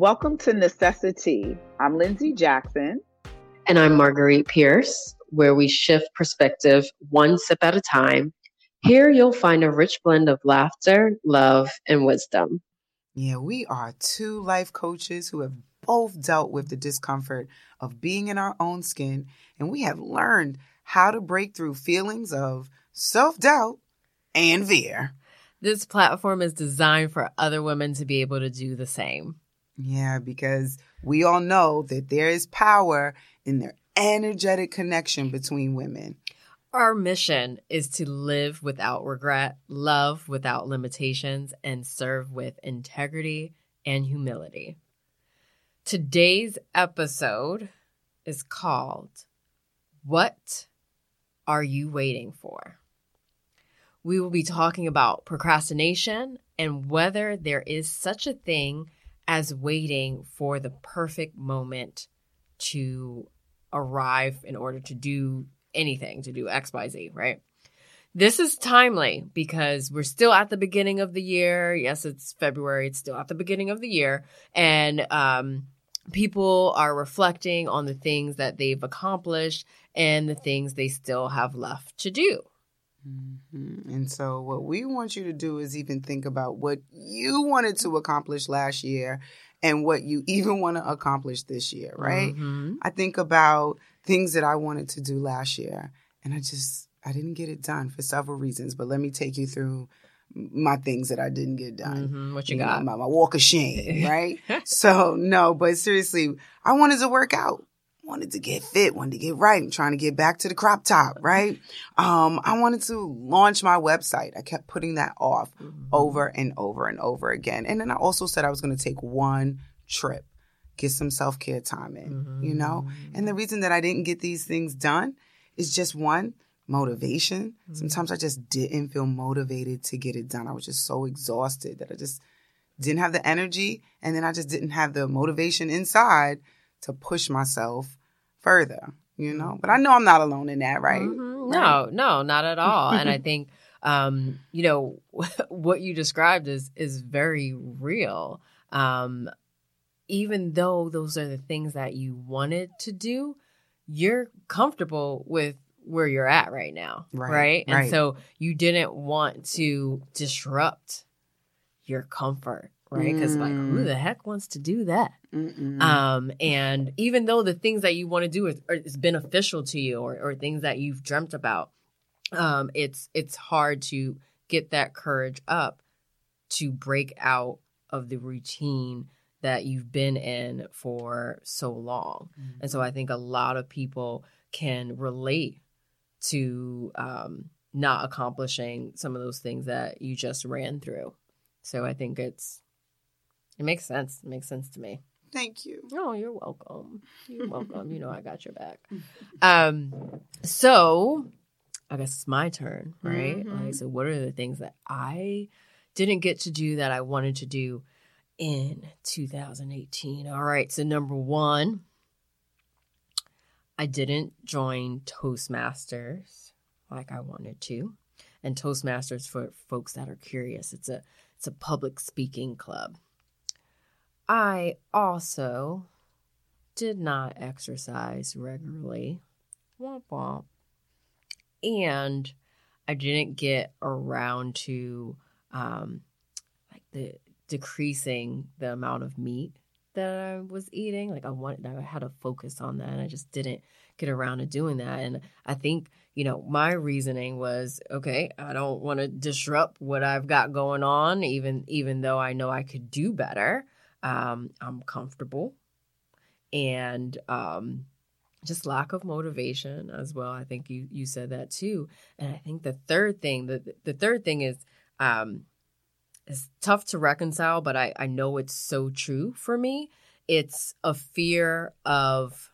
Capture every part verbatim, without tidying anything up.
Welcome to Necessity. I'm Lindsay Jackson. And I'm Marguerite Pierce, where we shift perspective one sip at a time. Here you'll find a rich blend of laughter, love, and wisdom. Yeah, we are two life coaches who have both dealt with the discomfort of being in our own skin, and we have learned how to break through feelings of self-doubt and fear. This platform is designed for other women to be able to do the same. Yeah, because we all know that there is power in the energetic connection between women. Our mission is to live without regret, love without limitations, and serve with integrity and humility. Today's episode is called, What Are You Waiting For? We will be talking about procrastination and whether there is such a thing as waiting for the perfect moment to arrive in order to do anything, to do X, Y, Z, right? This is timely because we're still at the beginning of the year. Yes, it's February. It's still at the beginning of the year. And um, people are reflecting on the things that they've accomplished and the things they still have left to do. Mm-hmm. And so what we want you to do is even think about what you wanted to accomplish last year and what you even want to accomplish this year, right? Mm-hmm. I think about things that I wanted to do last year, and I just, I didn't get it done for several reasons, but let me take you through my things that I didn't get done. Mm-hmm. What you, you got? Know, my, my walk of shame, right? So no, but seriously, I wanted to work out. Wanted to get fit, wanted to get right. I'm trying to get back to the crop top, right? Um, I wanted to launch my website. I kept putting that off mm-hmm. over and over and over again. And then I also said I was going to take one trip, get some self-care time in, mm-hmm. you know? And the reason that I didn't get these things done is just one, motivation. Mm-hmm. Sometimes I just didn't feel motivated to get it done. I was just so exhausted that I just didn't have the energy. And then I just didn't have the motivation inside to push myself further, you know, but I know I'm not alone in that, right? Mm-hmm. No, right. no, not at all. And I think, um, you know, what you described is is very real. Um, even though those are the things that you wanted to do, you're comfortable with where you're at right now, right? right? And right. so you didn't want to disrupt your comfort. Right. Because mm. like, who the heck wants to do that? Mm-mm. Um, and even though the things that you want to do is, is beneficial to you or, or things that you've dreamt about, um, it's it's hard to get that courage up to break out of the routine that you've been in for so long. Mm. And so I think a lot of people can relate to um, not accomplishing some of those things that you just ran through. So I think it's... It makes sense. It makes sense to me. Thank you. Oh, you're welcome. You're welcome. You know, I got your back. Um, so I guess it's my turn, right? Mm-hmm. Like, so what are the things that I didn't get to do that I wanted to do in two thousand eighteen? All right. So number one, I didn't join Toastmasters like I wanted to. And Toastmasters, for folks that are curious, it's a it's a public speaking club. I also did not exercise regularly. Womp womp. And I didn't get around to um, like the decreasing the amount of meat that I was eating. Like I wanted, I had a focus on that, and I just didn't get around to doing that. And I think, you know, my reasoning was, okay, I don't want to disrupt what I've got going on, even even though I know I could do better. Um, I'm comfortable and um, just lack of motivation as well. I think you, you said that too. And I think the third thing, the, the third thing is, um, it's tough to reconcile, but I, I know it's so true for me. It's a fear of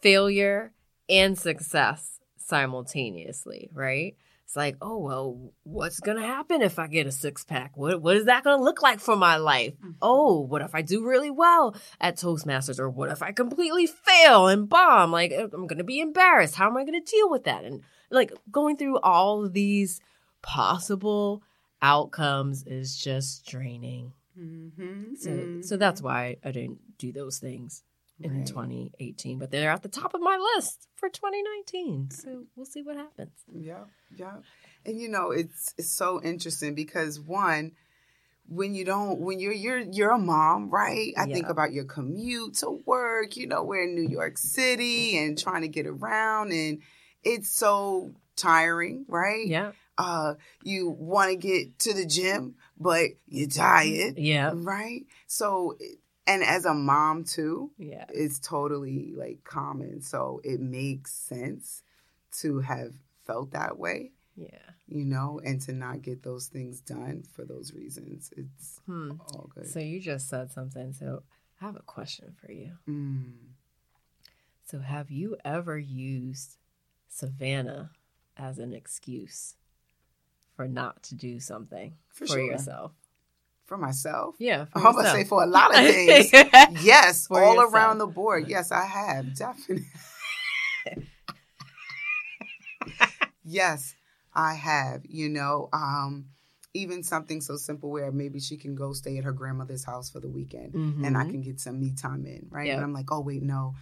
failure and success simultaneously, right? It's like, oh, well, what's going to happen if I get a six pack? What What is that going to look like for my life? Oh, what if I do really well at Toastmasters? Or what if I completely fail and bomb? Like, I'm going to be embarrassed. How am I going to deal with that? And like going through all of these possible outcomes is just draining. Mm-hmm. So mm-hmm. so that's why I didn't do those things in right. twenty eighteen, but they're at the top of my list for twenty nineteen. So we'll see what happens. Yeah, yeah. And you know, it's it's so interesting because one, when you don't, when you're you're you're a mom, right? I yeah. think about your commute to work. You know, we're in New York City and trying to get around, and it's so tiring, right? Yeah. Uh, you want to get to the gym, but you're tired. Yeah. Right. So, and as a mom too, yeah, it's totally like common. So it makes sense to have felt that way. Yeah. You know, and to not get those things done for those reasons. It's hmm. all good. So you just said something. So I have a question for you. Mm. So have you ever used Savannah as an excuse for not to do something for, for sure. yourself? For myself? Yeah. For I'm going to say for a lot of things. Yes. For all yourself. Around the board. Yes, I have. Definitely. Yes, I have. You know, um, even something so simple where maybe she can go stay at her grandmother's house for the weekend mm-hmm. and I can get some me time in. Right. Yep. And I'm like, oh, wait, no,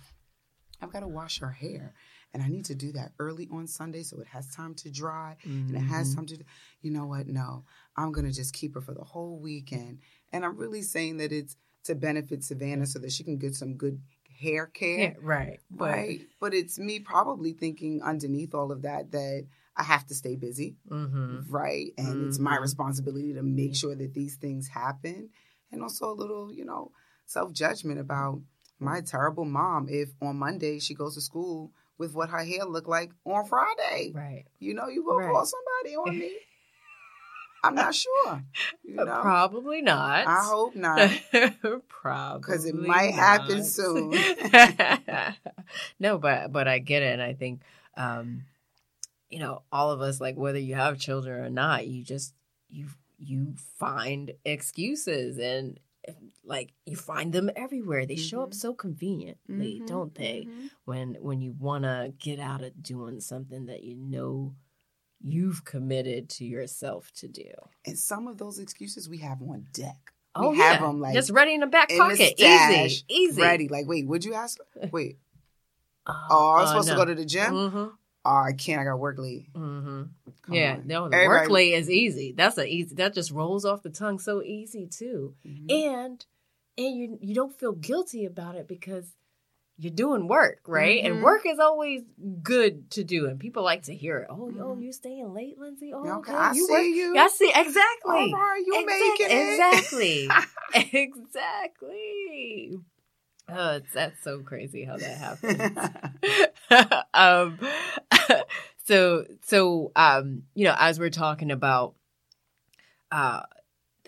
I've got to wash her hair. And I need to do that early on Sunday so it has time to dry mm-hmm. and it has time to, you know what? No, I'm going to just keep her for the whole weekend. And I'm really saying that it's to benefit Savannah so that she can get some good hair care. Yeah, right. Right. But, but it's me probably thinking underneath all of that, that I have to stay busy. Mm-hmm. Right. And mm-hmm. it's my responsibility to make sure that these things happen. And also a little, you know, self-judgment about my terrible mom. If on Monday she goes to school with what her hair looked like on Friday. Right. You know, you will right. call somebody on me. I'm not sure. You know? Probably not. I hope not. Probably because it might not. Happen soon. No, but but I get it. And I think, um, you know, all of us, like whether you have children or not, you just, you you find excuses and like you find them everywhere. They mm-hmm. show up so conveniently, mm-hmm. don't they? Mm-hmm. When when you want to get out of doing something that you know you've committed to yourself to do. And some of those excuses we have on deck. Oh, we yeah. have them like just ready in the back in pocket. The stash, easy, easy. Ready. Like, wait, would you ask? Wait. Uh, oh, I was uh, supposed no. to go to the gym? Mm-hmm. Oh, I can't. I got work late. Mm-hmm. Yeah, on. No, the work late is easy. That's a easy. That just rolls off the tongue so easy too, mm-hmm. and and you you don't feel guilty about it because you're doing work, right? Mm-hmm. And work is always good to do, and people like to hear it. Oh, mm-hmm. yo, you staying late, Lindsay? Oh, okay, I you see work. You. I see exactly. All right, you exactly. making it exactly, exactly. Oh, it's, that's so crazy how that happens. um, so, so um, you know, as we're talking about uh,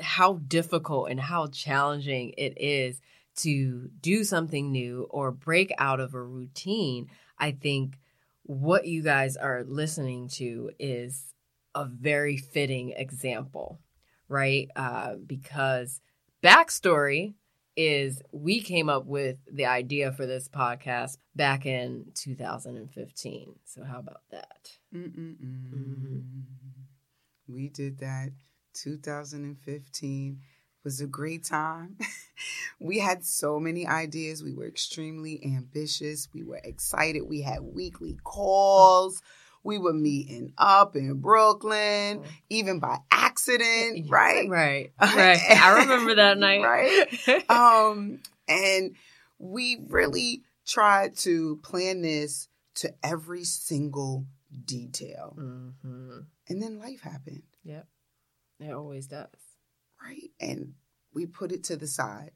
how difficult and how challenging it is to do something new or break out of a routine, I think what you guys are listening to is a very fitting example, right? Uh, because backstory is we came up with the idea for this podcast back in two thousand fifteen. So how about that? Mm-mm-mm. Mm-hmm. We did that. two thousand fifteen was a great time. We had so many ideas. We were extremely ambitious. We were excited. We had weekly calls. We were meeting up in Brooklyn, even by accident, right? Right, right. I remember that night. Right? Um, and we really tried to plan this to every single detail. Mm-hmm. And then life happened. Yep. It always does. Right? And we put it to the side.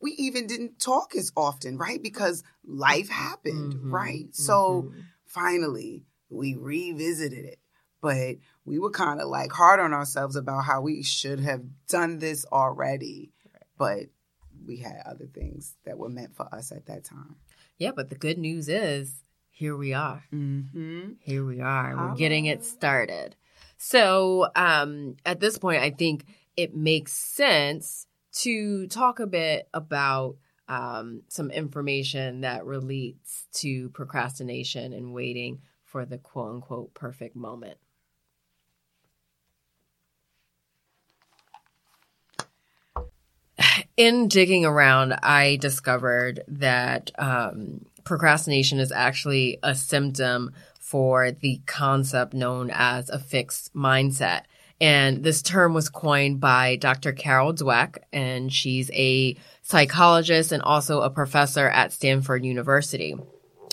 We even didn't talk as often, right? Because life happened, mm-hmm. right? So mm-hmm. finally, we revisited it, but we were kind of like hard on ourselves about how we should have done this already. Right. But we had other things that were meant for us at that time. Yeah, but the good news is here we are. Mm-hmm. Here we are. We're getting it started. So um, at this point, I think it makes sense to talk a bit about um, some information that relates to procrastination and waiting for the quote-unquote perfect moment. in digging around, I discovered that um, procrastination is actually a symptom for the concept known as a fixed mindset. And this term was coined by Doctor Carol Dweck, and she's a psychologist and also a professor at Stanford University.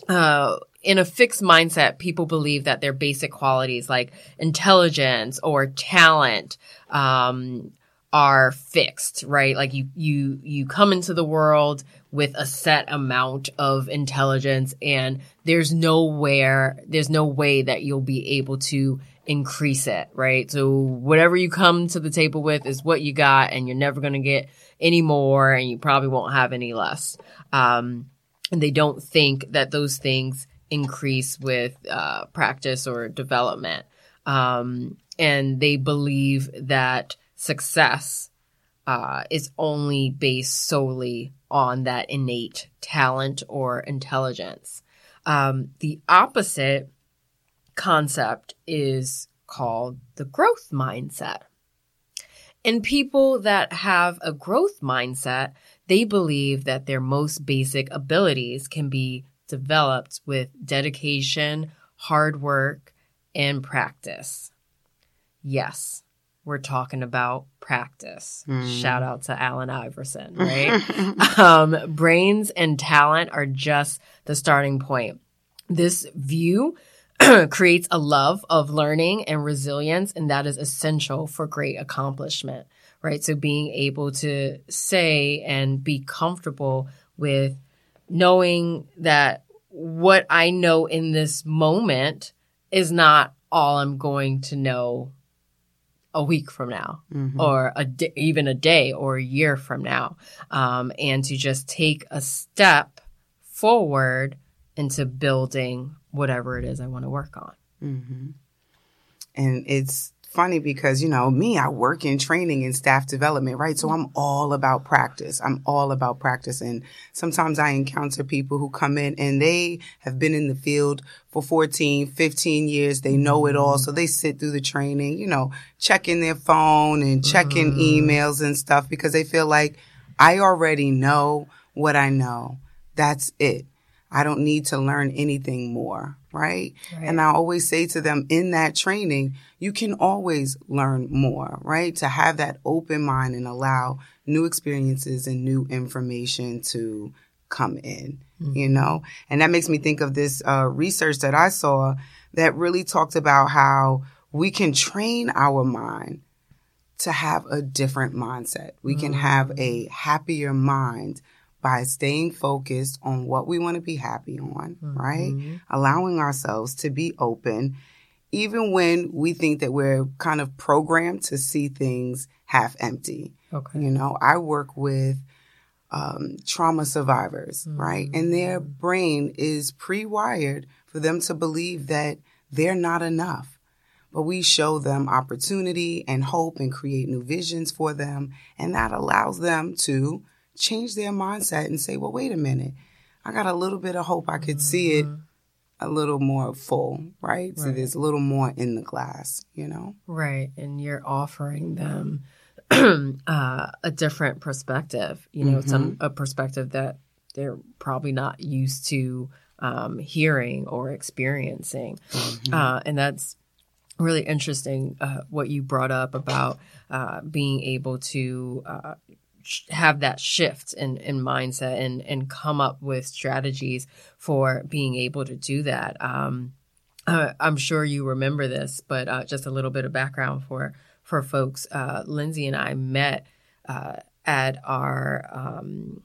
Uh, in a fixed mindset, people believe that their basic qualities like intelligence or talent um, are fixed, right? Like you, you, you come into the world with a set amount of intelligence, and there's nowhere, there's no way that you'll be able to increase it, right? So whatever you come to the table with is what you got, and you're never going to get any more, and you probably won't have any less. Um, and they don't think that those things increase with uh, practice or development. Um, and they believe that success uh, is only based solely on that innate talent or intelligence. Um, the opposite concept is called the growth mindset. And people that have a growth mindset, they believe that their most basic abilities can be developed with dedication, hard work, and practice. Yes, we're talking about practice. Mm. Shout out to Allen Iverson, right? um, brains and talent are just the starting point. This view creates a love of learning and resilience, and that is essential for great accomplishment, right? So being able to say and be comfortable with knowing that what I know in this moment is not all I'm going to know a week from now, mm-hmm. or a d- even a day or a year from now, um, and to just take a step forward into building whatever it is I want to work on. Mm-hmm. And it's funny because, you know, me, I work in training and staff development, right? So I'm all about practice. I'm all about practice. And sometimes I encounter people who come in and they have been in the field for fourteen, fifteen years. They know it all. So they sit through the training, you know, checking their phone and checking mm-hmm. emails and stuff because they feel like I already know what I know. That's it. I don't need to learn anything more, right? right? And I always say to them in that training, you can always learn more, right? To have that open mind and allow new experiences and new information to come in, mm-hmm. you know? And that makes me think of this uh, research that I saw that really talked about how we can train our mind to have a different mindset. We mm-hmm. can have a happier mind by staying focused on what we want to be happy on, mm-hmm. right? Allowing ourselves to be open, even when we think that we're kind of programmed to see things half empty. Okay. You know, I work with um, trauma survivors, mm-hmm. right? And their brain is pre-wired for them to believe that they're not enough. But we show them opportunity and hope and create new visions for them. And that allows them to change their mindset and say, well, wait a minute, I got a little bit of hope. I could mm-hmm. see it a little more full, right? right? So there's a little more in the glass, you know? Right. And you're offering them uh, a different perspective, you know, mm-hmm. some a perspective that they're probably not used to um, hearing or experiencing. Mm-hmm. Uh, and that's really interesting uh, what you brought up about uh, being able to uh, have that shift in, in mindset and, and come up with strategies for being able to do that. Um, uh, I'm sure you remember this, but uh, just a little bit of background for, for folks. Uh, Lindsay and I met uh, at our um,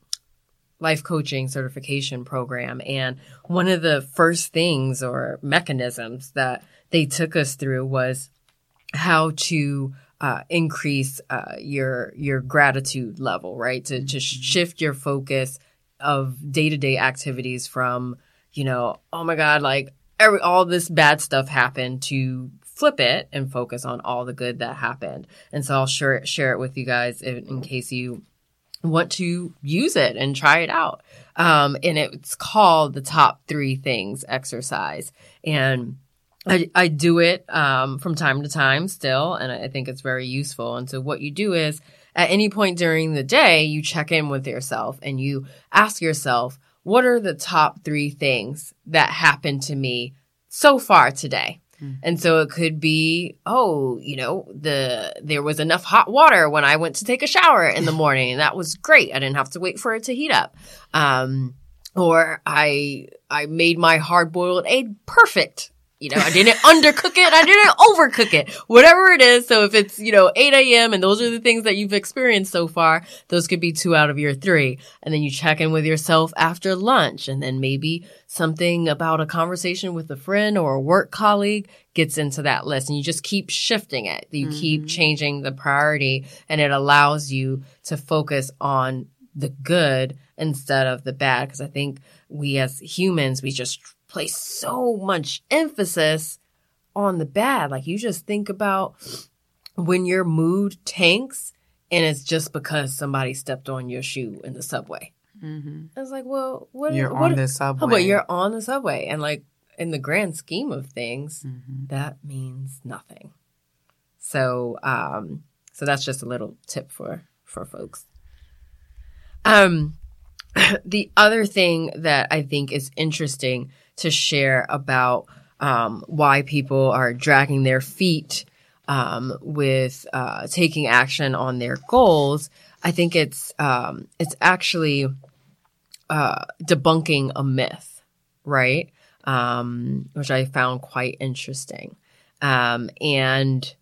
life coaching certification program. And one of the first things or mechanisms that they took us through was how to Uh, increase uh, your your gratitude level, right? To just shift your focus of day-to-day activities from, you know, oh my God, like every all this bad stuff happened, to flip it and focus on all the good that happened. And so I'll share, share it with you guys in, in case you want to use it and try it out. Um, and it's called the top three things exercise. And I, I do it um, from time to time still, and I think it's very useful. And so what you do is At any point during the day, you check in with yourself and you ask yourself, what are the top three things that happened to me so far today? Mm. And so it could be, oh, you know, the there was enough hot water when I went to take a shower in the morning, and that was great. I didn't have to wait for it to heat up. Um, or I I made my hard-boiled egg perfect. You know, I didn't undercook it. I didn't overcook it. Whatever it is. So if it's, you know, eight a.m. and those are the things that you've experienced so far, those could be two out of your three. And then you check in with yourself after lunch. And then maybe something about a conversation with a friend or a work colleague gets into that list. And you just keep shifting it. You mm-hmm. keep changing the priority, and it allows you to focus on the good instead of the bad. Because I think we as humans, we just place so much emphasis on the bad. Like, you just think about when your mood tanks and it's just because somebody stepped on your shoe in the subway. Mm-hmm. I was like, well, what? You're what, on the subway. But you're on the subway. And like, in the grand scheme of things, mm-hmm. that means nothing. So, um, so that's just a little tip for, for folks. Um, the other thing that I think is interesting to share about um, why people are dragging their feet um, with uh, taking action on their goals, I think it's um, it's actually uh, debunking a myth, right? Um, which I found quite interesting. Um, and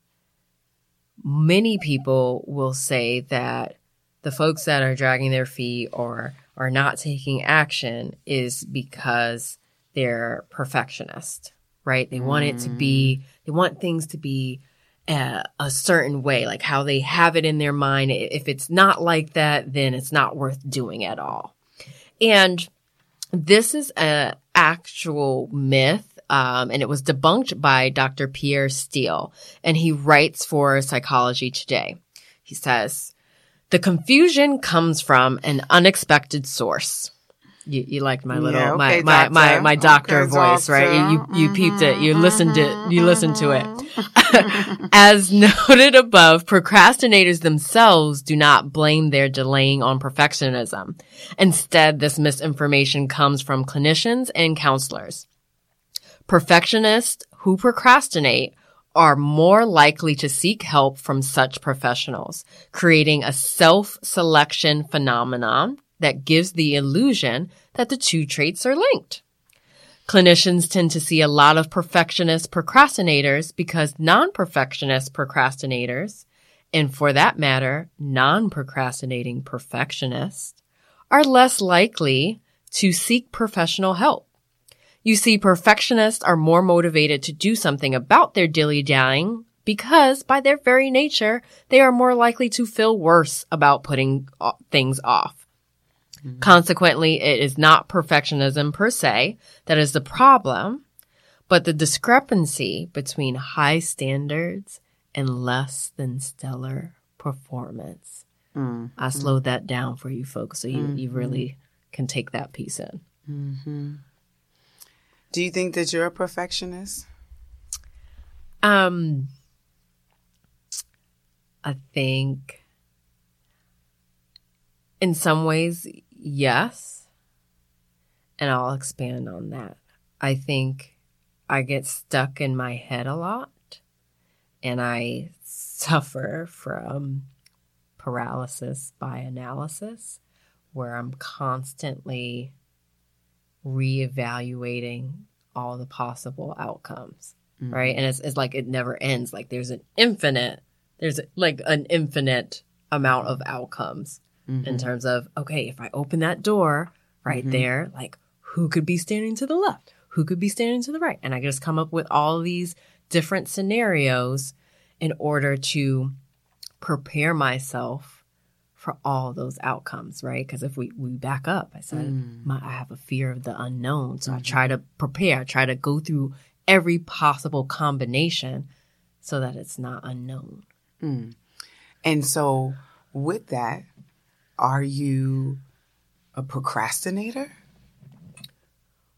many people will say that the folks that are dragging their feet or are not taking action is because they're perfectionist, right? They want it to be, they want things to be a, a certain way, like how they have it in their mind. If it's not like that, then it's not worth doing at all. And this is an actual myth. Um, and it was debunked by Doctor Pierre Steele, and he writes for Psychology Today. He says, "The confusion comes from an unexpected source." You, you liked my little, yeah, okay, my, my, my, my doctor okay, voice, doctor. Right? You, you, you mm-hmm. peeped it. You listened to, you listened to it. "As noted above, procrastinators themselves do not blame their delaying on perfectionism. Instead, this misinformation comes from clinicians and counselors. Perfectionists who procrastinate are more likely to seek help from such professionals, creating a self-selection phenomenon that gives the illusion that the two traits are linked. Clinicians tend to see a lot of perfectionist procrastinators because non-perfectionist procrastinators, and for that matter, non-procrastinating perfectionists, are less likely to seek professional help. You see, perfectionists are more motivated to do something about their dilly-dallying because, by their very nature, they are more likely to feel worse about putting things off. Mm-hmm. Consequently, it is not perfectionism per se that is the problem, but the discrepancy between high standards and less than stellar performance." Mm-hmm. I slowed that down for you folks, so you, mm-hmm. you really can take that piece in. Mm-hmm. Do you think that you're a perfectionist? Um, I think in some ways, yes. And I'll expand on that. I think I get stuck in my head a lot, and I suffer from paralysis by analysis, where I'm constantly reevaluating all the possible outcomes, mm-hmm. right? And it's it's like it never ends. Like there's an infinite, there's like an infinite amount of outcomes mm-hmm. in terms of, okay, if I open that door right mm-hmm. there, like who could be standing to the left? Who could be standing to the right? And I just come up with all these different scenarios in order to prepare myself for all those outcomes, right? Because if we, we back up, I said, mm. my, I have a fear of the unknown. So mm-hmm. I try to prepare, I try to go through every possible combination so that it's not unknown. Mm. And so with that, are you a procrastinator?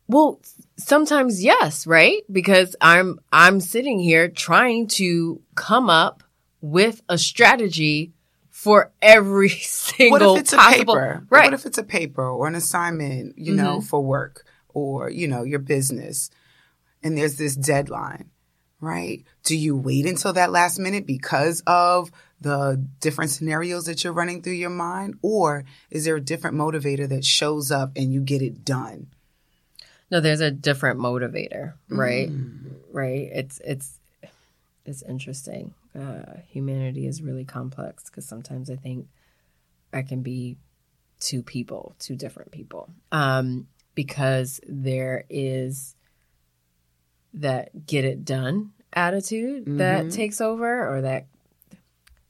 Well, sometimes yes, right? Because I'm I'm sitting here trying to come up with a strategy for every single what if it's possible. A paper? Right. What if it's a paper or an assignment, you mm-hmm. know, for work or, you know, your business, and there's this deadline, right? Do you wait until that last minute because of the different scenarios that you're running through your mind? Or is there a different motivator that shows up and you get it done? No, there's a different motivator, right? Mm. Right. It's it's it's interesting. Uh, humanity is really complex because sometimes I think I can be two people, two different people, um, because there is that get it done attitude mm-hmm. that takes over, or that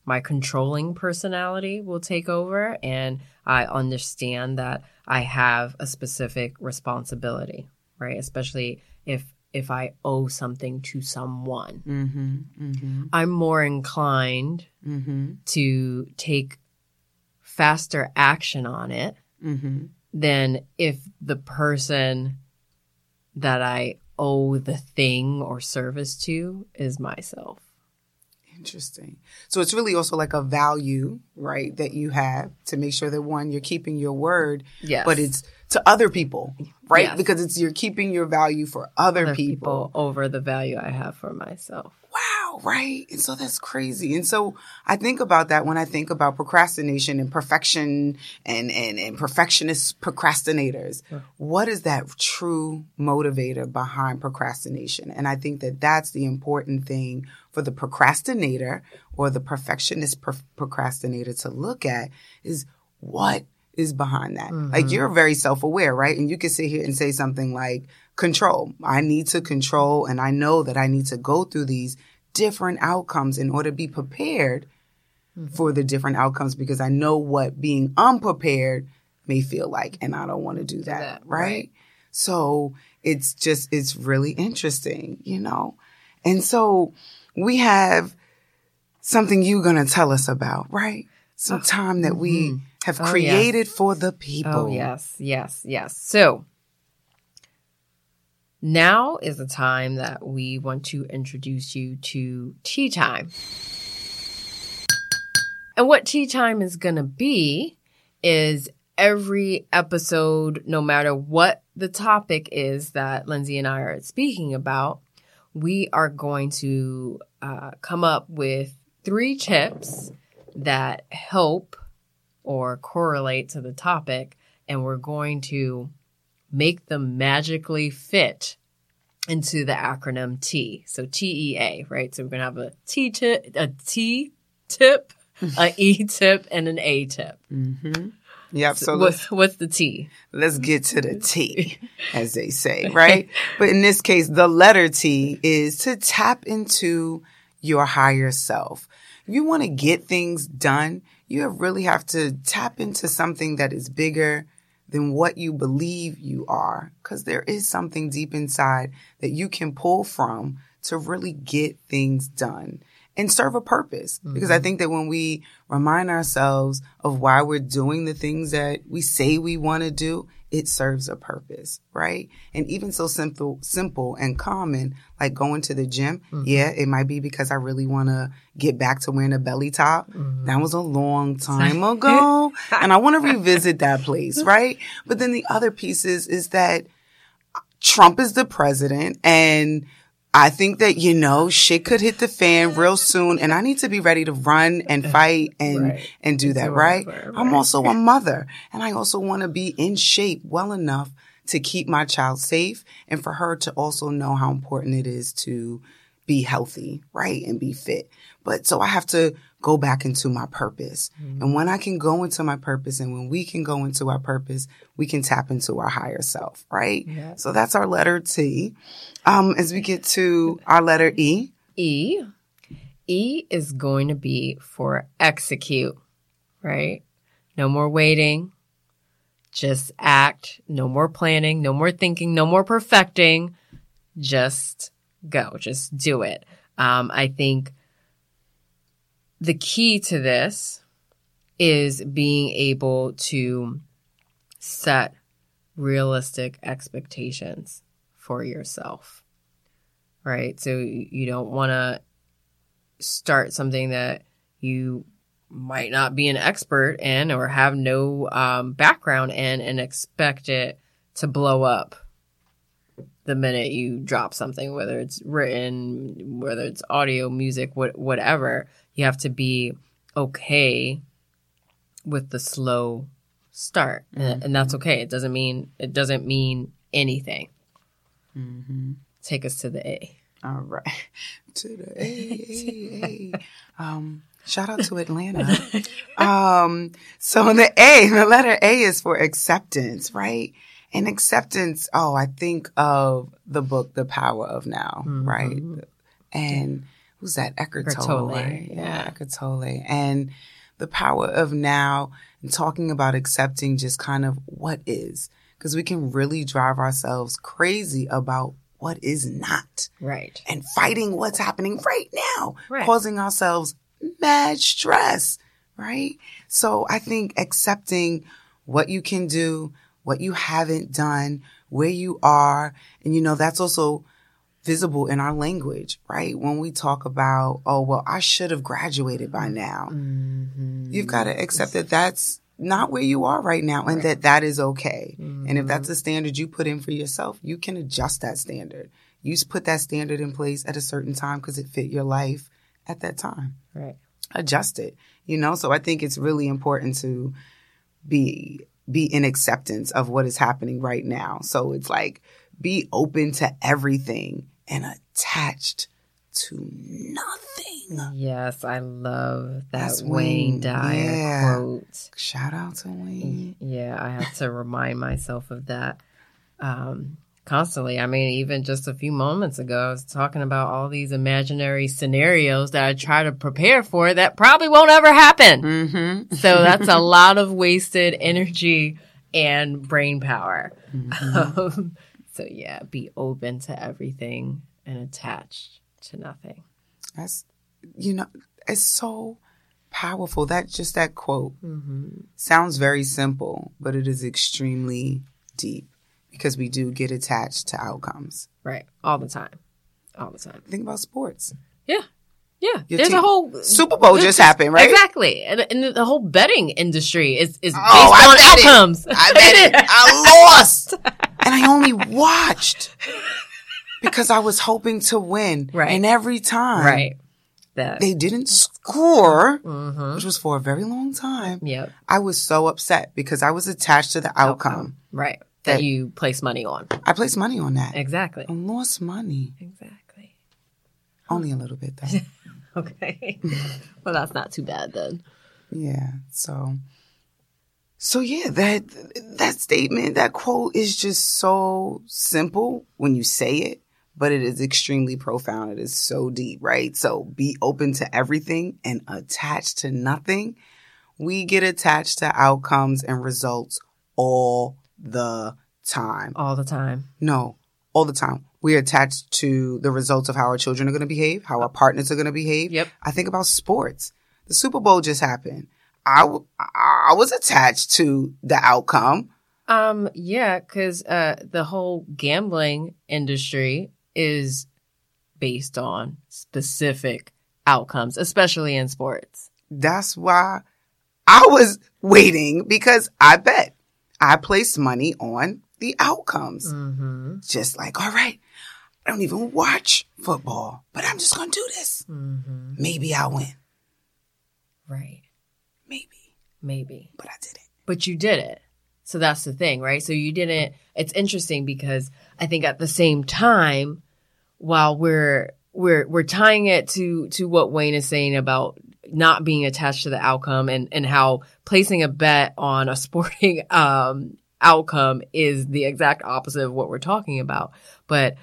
my controlling personality will take over, and I understand that I have a specific responsibility, right? Especially if if I owe something to someone. Mm-hmm, mm-hmm. I'm more inclined mm-hmm. to take faster action on it mm-hmm. than if the person that I owe the thing or service to is myself. Interesting. So it's really also like a value, right, that you have to make sure that, one, you're keeping your word, yes. but it's to other people, right? Yes. Because it's you're keeping your value for other, other people. people over the value I have for myself. Wow, right? And so that's crazy. And so I think about that when I think about procrastination and perfection and, and, and perfectionist procrastinators. Huh. What is that true motivator behind procrastination? And I think that that's the important thing for the procrastinator or the perfectionist per- procrastinator to look at is what is behind that. Mm-hmm. Like, you're very self-aware, right? And you can sit here and say something like control. I need to control, and I know that I need to go through these different outcomes in order to be prepared mm-hmm. for the different outcomes, because I know what being unprepared may feel like, and I don't want to do that, do that right? right? So it's just, it's really interesting, you know? And so we have something you're going to tell us about, right? Some time that we... Mm-hmm. have created oh, yes. for the people. Oh, yes, yes, yes. So now is the time that we want to introduce you to tea time. And what tea time is going to be is every episode, no matter what the topic is that Lindsay and I are speaking about, we are going to uh, come up with three tips that help or correlate to the topic, and we're going to make them magically fit into the acronym T. So T E A, right? So we're going to have a T tip, a T tip, an E tip, and an A tip. Mm-hmm. Yep. So, so what's, what's the T? Let's get to the T, as they say, right? But in this case, the letter T is to tap into your higher self. If you want to get things done, you really have to tap into something that is bigger than what you believe you are, because there is something deep inside that you can pull from to really get things done and serve a purpose. Mm-hmm. Because I think that when we remind ourselves of why we're doing the things that we say we want to do, it serves a purpose, right? And even so simple simple and common, like going to the gym. Mm-hmm. Yeah, it might be because I really want to get back to wearing a belly top. Mm-hmm. That was a long time ago. And I want to revisit that place, right? But then the other pieces is that Trump is the president, and I think that, you know, shit could hit the fan real soon, and I need to be ready to run and fight and, right. and do that, right? Right? I'm also a mother, and I also want to be in shape well enough to keep my child safe and for her to also know how important it is to be healthy, right, and be fit. But so I have to go back into my purpose. Mm-hmm. And when I can go into my purpose, and when we can go into our purpose, we can tap into our higher self, right? Yeah. So that's our letter T. Um, as we get to our letter E. E. E is going to be for execute, right? No more waiting. Just act. No more planning. No more thinking. No more perfecting. Just go. Just do it. Um, I think the key to this is being able to set realistic expectations for yourself, right? So you don't want to start something that you might not be an expert in or have no um, background in, and expect it to blow up the minute you drop something, whether it's written, whether it's audio, music, what, whatever. You have to be okay with the slow start. Mm-hmm. And that's okay. It doesn't mean, it doesn't mean anything. Mm-hmm. Take us to the A. All right. To the A, A, A. Um, shout out to Atlanta. Um, so in the A, the letter A is for acceptance, right? And acceptance, oh, I think of the book, The Power of Now, mm-hmm. right? And who's that? Eckhart Tolle. Right? Yeah. yeah, Eckhart Tolle. And The Power of Now, and talking about accepting just kind of what is, because we can really drive ourselves crazy about what is not. Right. And fighting what's happening right now, right. causing ourselves mad stress, right? So I think accepting what you can do, what you haven't done, where you are. And, you know, that's also visible in our language, right? When we talk about, oh, well, I should have graduated by now. Mm-hmm. You've got to accept that that's not where you are right now and right. that that is okay. Mm-hmm. And if that's a standard you put in for yourself, you can adjust that standard. You put that standard in place at a certain time because it fit your life at that time. Right. Adjust it, you know? So I think it's really important to be be in acceptance of what is happening right now. So it's like, be open to everything and attached to nothing. Yes, I love that. That's Wayne, Wayne Dyer yeah. quote. Shout out to Wayne. Yeah, I have to remind myself of that um, constantly. I mean, even just a few moments ago, I was talking about all these imaginary scenarios that I try to prepare for that probably won't ever happen. Mm-hmm. So that's a lot of wasted energy and brain power. Mm-hmm. Um, so, yeah, be open to everything and attached to nothing. That's, you know, it's so powerful. That just that quote mm-hmm. sounds very simple, but it is extremely deep because we do get attached to outcomes. Right. All the time. All the time. Think about sports. Yeah. Yeah. Your There's team. a whole Super Bowl just, just happened, right? Exactly. And, and the whole betting industry is, is based oh, on outcomes. It. I bet it. I lost. And I only watched because I was hoping to win. Right. And every time right. that, they didn't score, mm-hmm. which was for a very long time, yep. I was so upset because I was attached to the outcome. outcome. Right. That, that you place money on. I placed money on that. Exactly. And lost money. Exactly. Only a little bit, though. Okay. Well, that's not too bad then. Yeah. So... So, yeah, that that statement, that quote is just so simple when you say it, but it is extremely profound. It is so deep, right? So be open to everything and attached to nothing. We get attached to outcomes and results all the time. All the time. No, all the time. We are attached to the results of how our children are going to behave, how our partners are going to behave. Yep. I think about sports. The Super Bowl just happened. I, I was attached to the outcome. Um, yeah, because uh, the whole gambling industry is based on specific outcomes, especially in sports. That's why I was waiting, because I bet. I placed money on the outcomes. Mm-hmm. Just like, all right, I don't even watch football, but I'm just going to do this. Mm-hmm. Maybe I'll win. Right. Maybe. Maybe. But I did it. But you did it. So that's the thing, right? So you didn't. It's interesting because I think at the same time, while we're we're we're tying it to, to what Wayne is saying about not being attached to the outcome and, and how placing a bet on a sporting um, outcome is the exact opposite of what we're talking about. But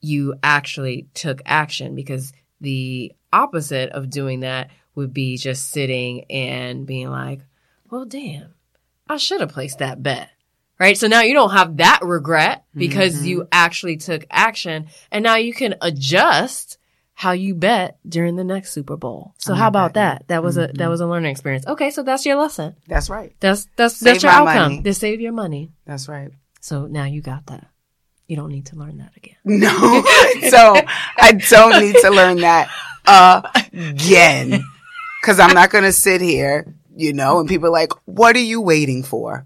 you actually took action, because the opposite of doing that would be just sitting and being like, well, damn, I should have placed that bet, right? So now you don't have that regret because mm-hmm. you actually took action, and now you can adjust how you bet during the next Super Bowl. So oh, how about bet. that? That was mm-hmm. a that was a learning experience. Okay, so that's your lesson. That's right. That's that's save that's your outcome. Money. They save your money. That's right. So now you got that. You don't need to learn that again. No. So I don't need to learn that again. Because I'm not going to sit here, you know, and people are like, what are you waiting for?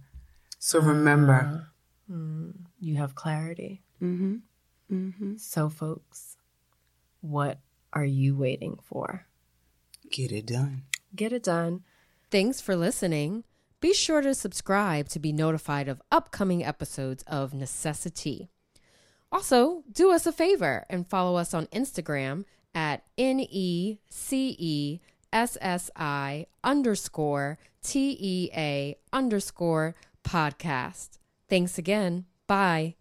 So remember. Uh, mm, you have clarity. Mm-hmm. Mm-hmm. So, folks, what are you waiting for? Get it done. Get it done. Thanks for listening. Be sure to subscribe to be notified of upcoming episodes of Necessity. Also, do us a favor and follow us on Instagram at N E C E S S I underscore T E A underscore podcast. Thanks again. Bye.